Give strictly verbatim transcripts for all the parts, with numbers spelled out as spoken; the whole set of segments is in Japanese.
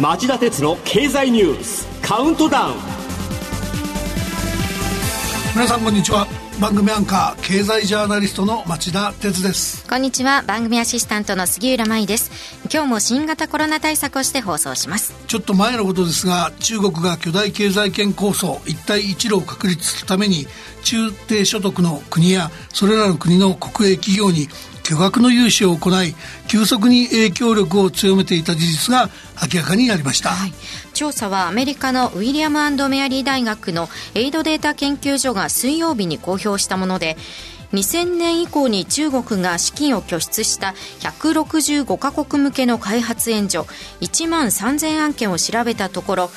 町田鉄の経済ニュースカウントダウン。皆さんこんにちは。番組アンカー経済ジャーナリストの町田鉄です。こんにちは。番組アシスタントの杉浦舞です。今日も新型コロナ対策をして放送します。ちょっと前のことですが、中国が巨大経済圏構想一帯一路を確立するために中低所得の国やそれらの国の国営企業に巨額の融資を行い、急速に影響力を強めていた事実が明らかになりました、はい、調査はアメリカのウィリアム&メアリー大学のエイドデータ研究所が水曜日に公表したもので、にせんねん以降に中国が資金を拠出したひゃくろくじゅうごかこく向けの開発援助いちまんさんぜんあんけんを調べたところ、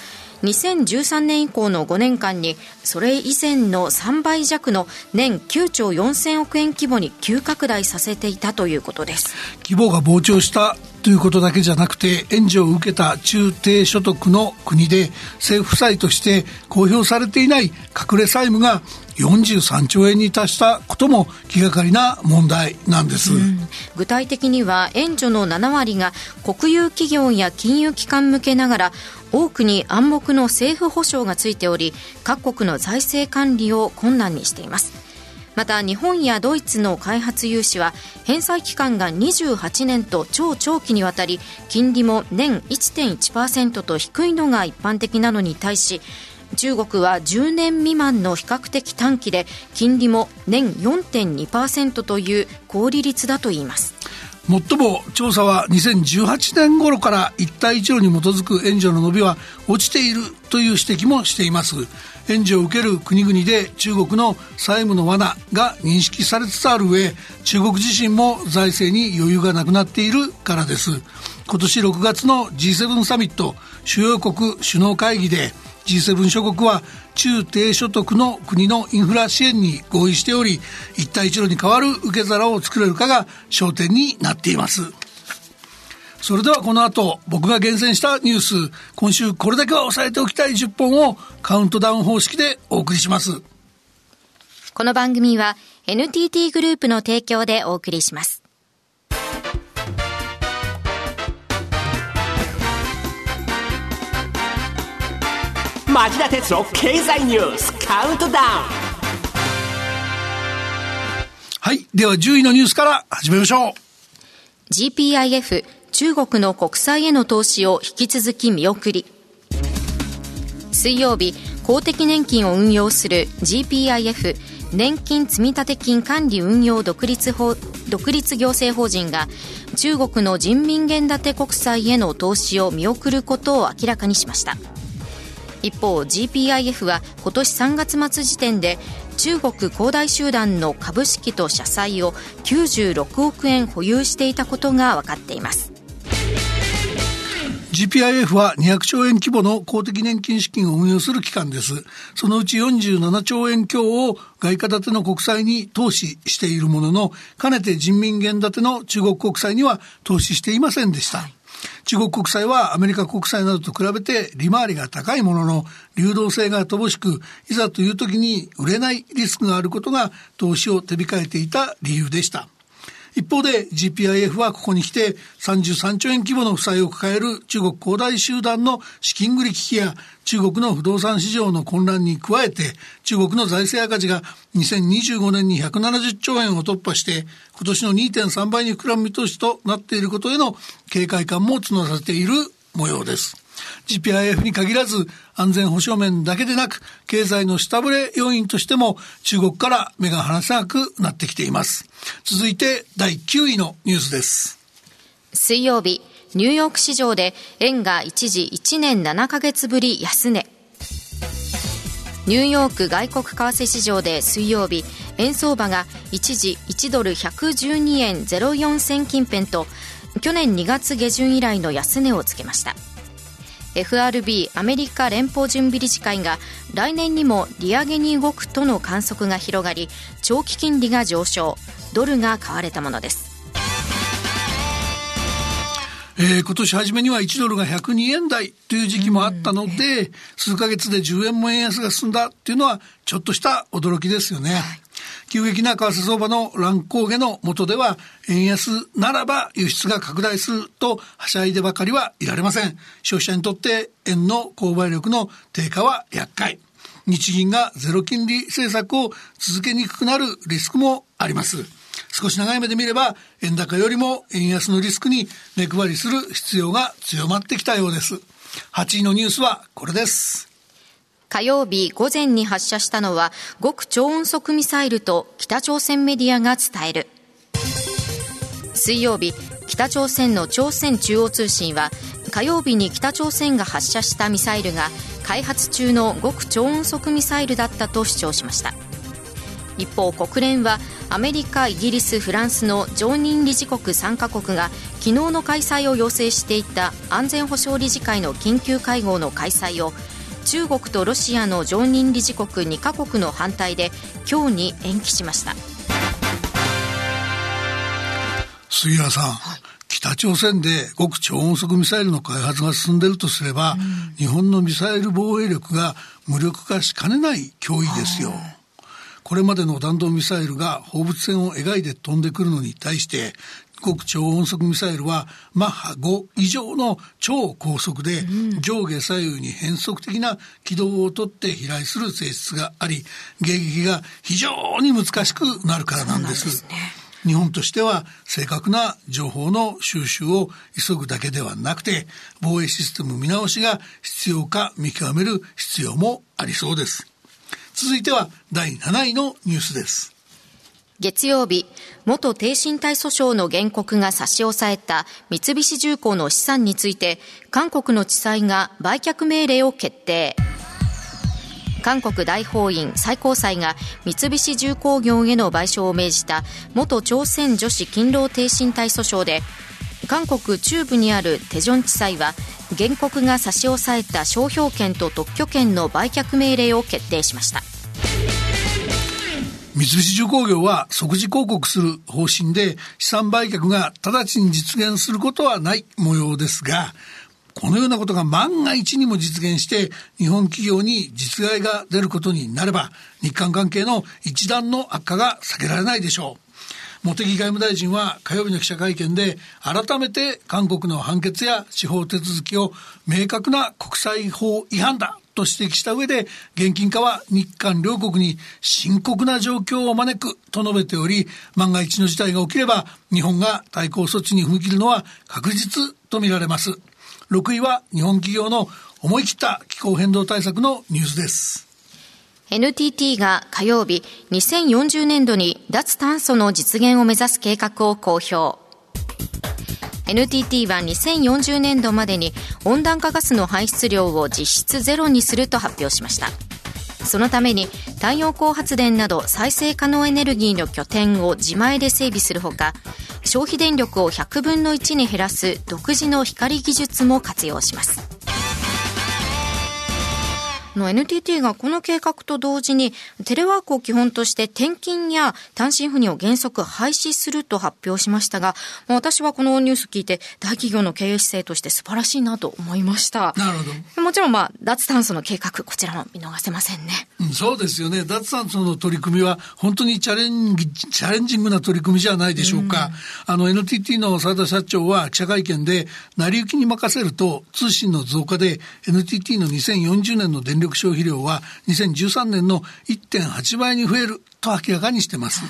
にせんじゅうさんねん以降のごねんかんにそれ以前のさんばいじゃくの年きゅうちょうよんせんおくえん規模に急拡大させていたということです。規模が膨張したということだけじゃなくて、援助を受けた中低所得の国で政府債として公表されていない隠れ債務がよんじゅうさんちょうえんに達したことも気がかりな問題なんです、うん、具体的には援助のななわりが国有企業や金融機関向けながら、多くに暗黙の政府保証がついており、各国の財政管理を困難にしています。また日本やドイツの開発融資は返済期間がにじゅうはちねんと超長期にわたり、金利も年 いってんいちパーセント と低いのが一般的なのに対し、中国はじゅうねんみまんの比較的短期で金利も年 よんてんにパーセント という高利率だといいます。もっとも調査はにせんじゅうはちねん頃から一帯一路に基づく援助の伸びは落ちているという指摘もしています。援助を受ける国々で中国の債務の罠が認識されつつある上、中国自身も財政に余裕がなくなっているからです。今年ろくがつの ジーセブン サミット主要国首脳会議で、ジーセブン 諸国は中低所得の国のインフラ支援に合意しており、一帯一路に代わる受け皿を作れるかが焦点になっています。それではこの後、僕が厳選したニュース、今週これだけは押さえておきたいじゅっぽんをカウントダウン方式でお送りします。この番組は エヌティーティー グループの提供でお送りします。町田鉄の経済ニュースカウントダウン。はい、ではじゅういのニュースから始めましょう。 ジーピーアイエフ 中国の国債への投資を引き続き見送り。水曜日、公的年金を運用する ジーピーアイエフ 年金積立金管理運用独立法、独立行政法人が中国の人民元建て国債への投資を見送ることを明らかにしました。一方 ジーピーアイエフ は今年さんがつ末時点で中国恒大集団の株式と社債をきゅうじゅうろくおくえん保有していたことが分かっています。 ジーピーアイエフ はにひゃくちょうえん規模の公的年金資金を運用する機関です。そのうちよんじゅうななちょうえん強を外貨建ての国債に投資しているものの、かねて人民元建ての中国国債には投資していませんでした、はい。中国国債はアメリカ国債などと比べて利回りが高いものの、流動性が乏しく、いざという時に売れないリスクがあることが投資を手控えていた理由でした。一方で ジーピーアイエフ はここに来てさんじゅうさんちょうえん規模の負債を抱える中国恒大集団の資金繰り危機や中国の不動産市場の混乱に加えて、中国の財政赤字がにせんにじゅうごねんにひゃくななじゅっちょうえんを突破して今年の にてんさんばいに膨らむ見通しとなっていることへの警戒感も募らせている模様です。 ジーピーアイエフ に限らず安全保障面だけでなく、経済の下振れ要因としても中国から目が離せなくなってきています。続いてだいきゅういのニュースです。水曜日、ニューヨーク市場で円が一時いちねんななかげつぶり安値。ニューヨーク外国為替市場で水曜日、円相場が一時いちドルひゃくじゅうにえんゼロよんせん近辺と去年にがつ下旬以来の安値をつけました。 エフアールビー アメリカ連邦準備理事会が来年にも利上げに動くとの観測が広がり、長期金利が上昇、ドルが買われたものです。えー、今年初めにはいちドルがひゃくにえんだいという時期もあったので、数ヶ月でじゅうえんも円安が進んだというのはちょっとした驚きですよね。急激な為替相場の乱高下の下では、円安ならば輸出が拡大するとはしゃいでばかりはいられません。消費者にとって円の購買力の低下は厄介。日銀がゼロ金利政策を続けにくくなるリスクもあります。少し長い目で見れば、円高よりも円安のリスクに目配りする必要が強まってきたようです。はちいのニュースはこれです。火曜日午前に発射したのは極超音速ミサイルと北朝鮮メディアが伝える。水曜日、北朝鮮の朝鮮中央通信は、火曜日に北朝鮮が発射したミサイルが開発中の極超音速ミサイルだったと主張しました。一方、国連はアメリカ、イギリス、フランスの常任理事国さんカ国が昨日の開催を要請していた安全保障理事会の緊急会合の開催を、中国とロシアの常任理事国にカ国の反対で今日に延期しました。杉原さん、はい、北朝鮮で極超音速ミサイルの開発が進んでいるとすれば、うん、日本のミサイル防衛力が無力化しかねない脅威ですよ。これまでの弾道ミサイルが放物線を描いて飛んでくるのに対して、極超音速ミサイルはマッハご以上の超高速で、上下左右に変則的な軌道をとって飛来する性質があり、迎撃が非常に難しくなるからなんです。日本としては正確な情報の収集を急ぐだけではなくて、防衛システム見直しが必要か見極める必要もありそうです。続いてはだいなないのニュースです。月曜日、元低身体訴訟の原告が差し押さえた三菱重工の資産について、韓国の地裁が売却命令を決定。韓国大法院最高裁が三菱重工業への賠償を命じた元朝鮮女子勤労低身体訴訟で、韓国中部にあるテジョン地裁は原告が差し押さえた商標権と特許権の売却命令を決定しました。三菱重工業は即時抗告する方針で、資産売却が直ちに実現することはない模様ですが、このようなことが万が一にも実現して日本企業に実害が出ることになれば、日韓関係の一段の悪化が避けられないでしょう。茂木外務大臣は火曜日の記者会見で、改めて韓国の判決や司法手続きを明確な国際法違反だと指摘した上で、現金化は日韓両国に深刻な状況を招くと述べており、万が一の事態が起きれば日本が対抗措置に踏み切るのは確実とみられます。ろくいは日本企業の思い切った気候変動対策のニュースです。エヌティーティー が火曜日、にせんよんじゅうねんどに脱炭素の実現を目指す計画を公表。エヌティーティー はにせんよんじゅうねんどまでに温暖化ガスの排出量を実質ゼロにすると発表しました。そのために太陽光発電など再生可能エネルギーの拠点を自前で整備するほか、消費電力をひゃくぶんのいちに減らす独自の光技術も活用します。の エヌティーティー がこの計画と同時に、テレワークを基本として転勤や単身赴任を原則廃止すると発表しましたが、私はこのニュース聞いて大企業の経営姿勢として素晴らしいなと思いました。なるほど。もちろん、まあ、脱炭素の計画、こちらも見逃せませんね、うん、そうですよね。脱炭素の取り組みは本当にチャレンジ、チャレンジングな取り組みじゃないでしょうか、うん、あの エヌティーティー の澤田社長は記者会見で、成り行きに任せると通信の増加で エヌティーティー のにせんよんじゅうねんの電力消費量はにせんじゅうさんねんの いってんはちばいに増えると明らかにしてます。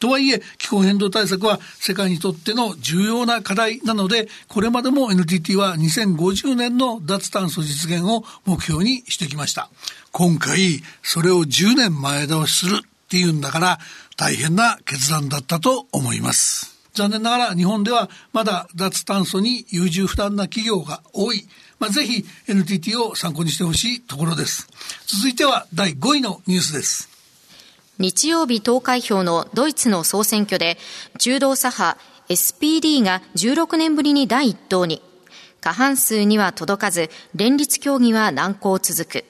とはいえ、気候変動対策は世界にとっての重要な課題なので、これまでも エヌティーティー はにせんごじゅうねんの脱炭素実現を目標にしてきました。今回それをじゅうねんまえ倒しするっていうんだから、大変な決断だったと思います。残念ながら日本ではまだ脱炭素に優柔不断な企業が多い。まあ、ぜひ エヌティーティー を参考にしてほしいところです。続いてはだいごいのニュースです。日曜日投開票のドイツの総選挙で、中道左派 エスピーディー がじゅうろくねんぶりにだいいっ党に。過半数には届かず、連立協議は難航続く。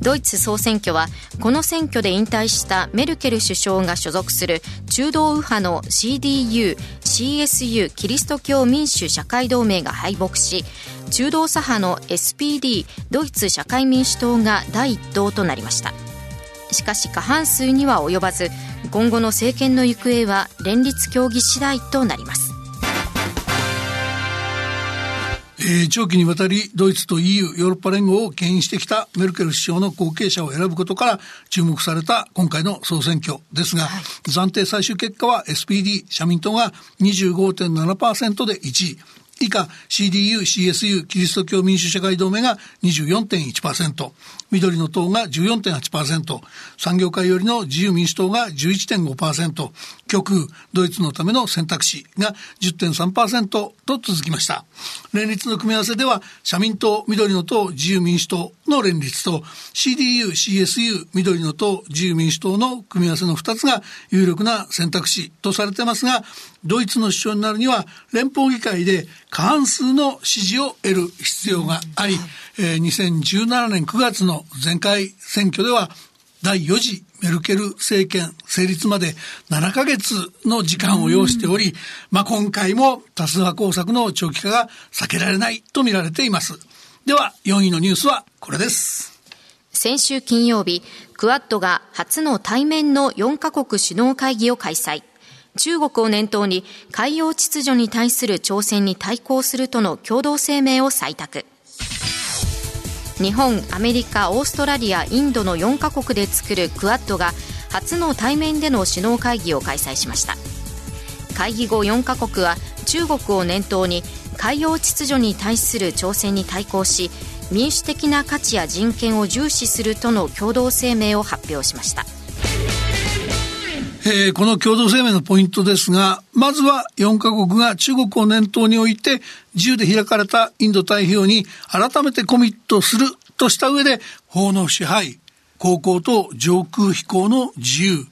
ドイツ総選挙は、この選挙で引退したメルケル首相が所属する中道右派の シーディーユー、シーエスユー キリスト教民主社会同盟が敗北し、中道左派の エスピーディー ドイツ社会民主党がだいいっ党となりました。しかし過半数には及ばず、今後の政権の行方は連立協議次第となります。えー、長期にわたりドイツと イーユー ヨーロッパ連合を牽引してきたメルケル首相の後継者を選ぶことから注目された今回の総選挙ですが、はい、暫定最終結果は エスピーディー 社民党が にじゅうごてんななパーセント でいちい、以下 シーディーユー、シーエスユー キリスト教民主社会同盟が にじゅうよんてんいちパーセント、 緑の党が じゅうよんてんはちパーセント、 産業界寄りの自由民主党が じゅういちてんごパーセント、 極右ドイツのための選択肢が じゅってんさんパーセント と続きました。連立の組み合わせでは社民党、緑の党、自由民主党の連立と シーディーユー、シーエスユー、緑の党、自由民主党の組み合わせのふたつが有力な選択肢とされてますが、ドイツの首相になるには連邦議会で過半数の支持を得る必要があり、えー、にせんじゅうななねんくがつの前回選挙ではだいよん次メルケル政権成立までななかげつの時間を要しており、まあ、今回も多数派工作の長期化が避けられないと見られています。ではよんいのニュースはこれです。先週金曜日、クアッドが初の対面のよんかこく首脳会議を開催。中国を念頭に海洋秩序に対する挑戦に対抗するとの共同声明を採択。日本、アメリカ、オーストラリア、インドのよんかこくで作るクアッドが初の対面での首脳会議を開催しました。会議後よんカ国は中国を念頭に海洋秩序に対する挑戦に対抗し、民主的な価値や人権を重視するとの共同声明を発表しました。えー、この共同声明のポイントですが、まずはよんカ国が中国を念頭に置いて自由で開かれたインド太平洋に改めてコミットするとした上で、法の支配、航行と上空飛行の自由、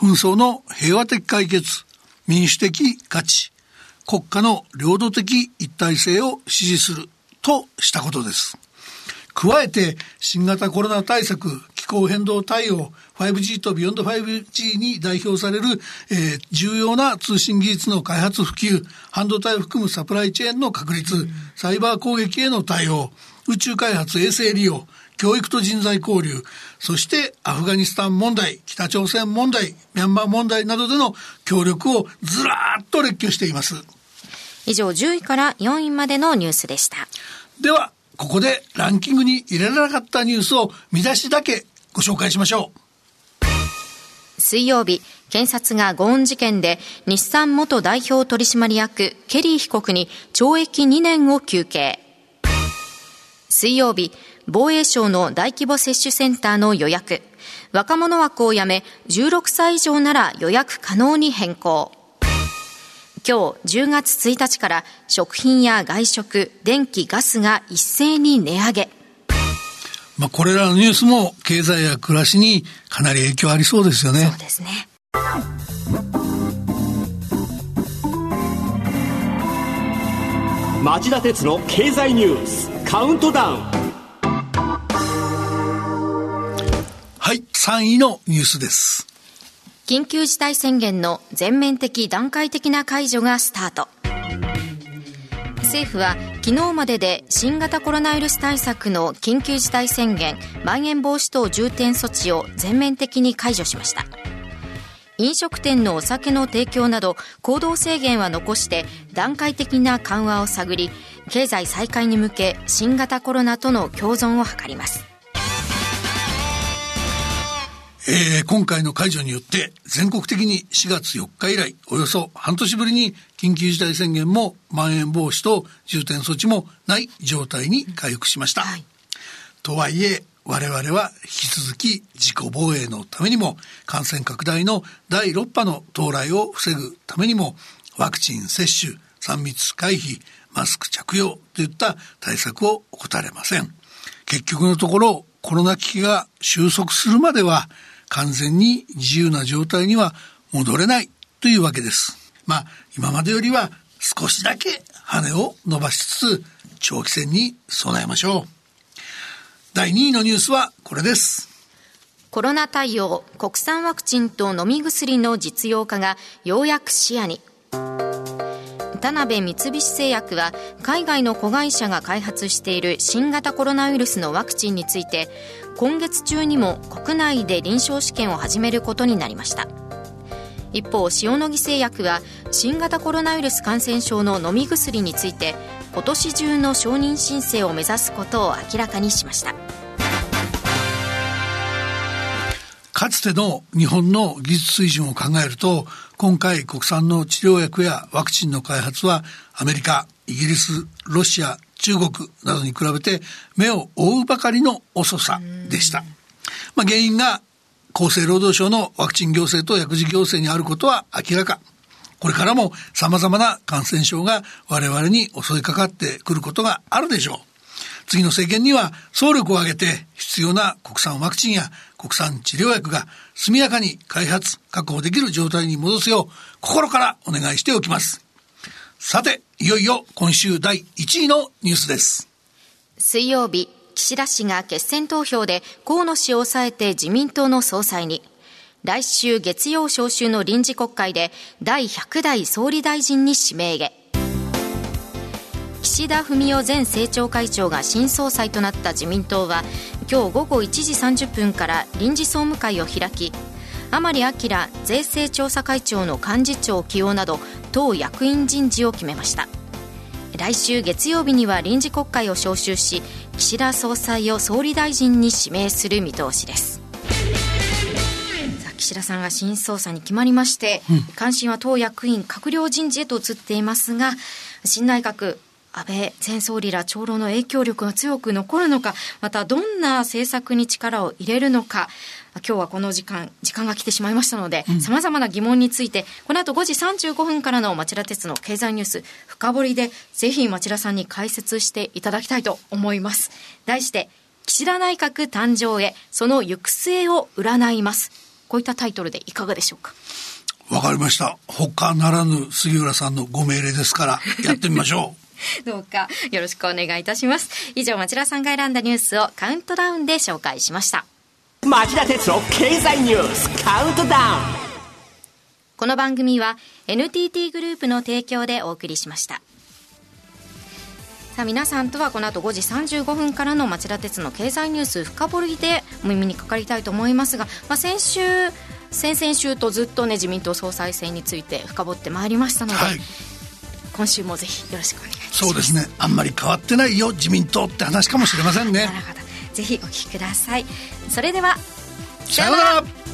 紛争の平和的解決、民主的価値、国家の領土的一体性を支持するとしたことです。加えて新型コロナ対策、気候変動対応、 ファイブジー とビヨンド ファイブジー に代表される、えー、重要な通信技術の開発普及、半導体を含むサプライチェーンの確立、サイバー攻撃への対応、宇宙開発衛星利用、教育と人材交流、そしてアフガニスタン問題、北朝鮮問題、ミャンマー問題などでの協力をずらーっと列挙しています。以上じゅういからよんいまでのニュースでした。ではここでランキングに入れられなかったニュースを見出しだけご紹介しましょう。水曜日、検察がゴーン事件で日産元代表取締役ケリー被告にちょうえきにねんを求刑。水曜日、防衛省の大規模接種センターの予約、若者枠をやめじゅうろくさい以上なら予約可能に変更。今日じゅうがつついたちから食品や外食、電気、ガスが一斉に値上げ。まあ、これらのニュースも経済や暮らしにかなり影響ありそうですよね。そうですね。町田鉄の経済ニュースカウントダウン。はい、さんいのニュースです。緊急事態宣言の全面的段階的な解除がスタート。政府は昨日までで新型コロナウイルス対策の緊急事態宣言、まん延防止等重点措置を全面的に解除しました。飲食店のお酒の提供など行動制限は残して段階的な緩和を探り、経済再開に向け新型コロナとの共存を図ります。えー、今回の解除によって全国的にしがつよっか以来およそ半年ぶりに緊急事態宣言もまん延防止等重点措置もない状態に回復しました。うん、はい、とはいえ我々は引き続き自己防衛のためにも、感染拡大のだいろっぱの到来を防ぐためにも、ワクチン接種、さん密回避、マスク着用といった対策を怠れません。結局のところコロナ危機が収束するまでは完全に自由な状態には戻れないというわけです。まあ今までよりは少しだけ羽を伸ばしつつ長期戦に備えましょう。だいにいのニュースはこれです。コロナ対応、国産ワクチンと飲み薬の実用化がようやく視野に。田辺三菱製薬は海外の子会社が開発している新型コロナウイルスのワクチンについて、今月中にも国内で臨床試験を始めることになりました。一方、塩野義製薬は新型コロナウイルス感染症の飲み薬について今年中の承認申請を目指すことを明らかにしました。かつての日本の技術水準を考えると、今回国産の治療薬やワクチンの開発はアメリカ、イギリス、ロシア、中国などに比べて目を覆うばかりの遅さでした。まあ、原因が厚生労働省のワクチン行政と薬事行政にあることは明らか。これからも様々な感染症が我々に襲いかかってくることがあるでしょう。次の政権には総力を挙げて必要な国産ワクチンや国産治療薬が速やかに開発確保できる状態に戻すよう心からお願いしておきます。さて、いよいよ今週だいいちいのニュースです。水曜日、岸田氏が決選投票で河野氏を抑えて自民党の総裁に。来週月曜召集の臨時国会でだいひゃくだい総理大臣に指名へ。岸田文雄前政調会長が新総裁となった自民党は今日午後いちじさんじゅっぷんから臨時総務会を開き、甘利明税制調査会長の幹事長起用など党役員人事を決めました。来週月曜日には臨時国会を召集し、岸田総裁を総理大臣に指名する見通しです。岸田さんが新総裁に決まりまして、うん、関心は党役員閣僚人事へと移っていますが、新内閣安倍前総理ら長老の影響力が強く残るのか、またどんな政策に力を入れるのか、今日はこの時間時間が来てしまいましたので、さまざまな疑問についてこの後ごじさんじゅうごふんからの町田鉄の経済ニュース深掘りでぜひ町田さんに解説していただきたいと思います。題して、岸田内閣誕生へ、その行く末を占います。こういったタイトルでいかがでしょうか。わかりました。他ならぬ杉浦さんのご命令ですからやってみましょうどうかよろしくお願いいたします。以上、町田さんが選んだニュースをカウントダウンで紹介しました。町田哲郎経済ニュースカウントダウン。この番組は エヌティーティー グループの提供でお送りしました。さあ、皆さんとはこの後ごじさんじゅうごふんからの町田鉄の経済ニュース深掘りでお耳にかかりたいと思いますが、まあ、先週先々週とずっとね、自民党総裁選について深掘ってまいりましたので、はい、今週もぜひよろしくお願いします。そうですね、あんまり変わってないよ自民党って話かもしれませんね。なるほど、ぜひお聞きください。それではさようなら。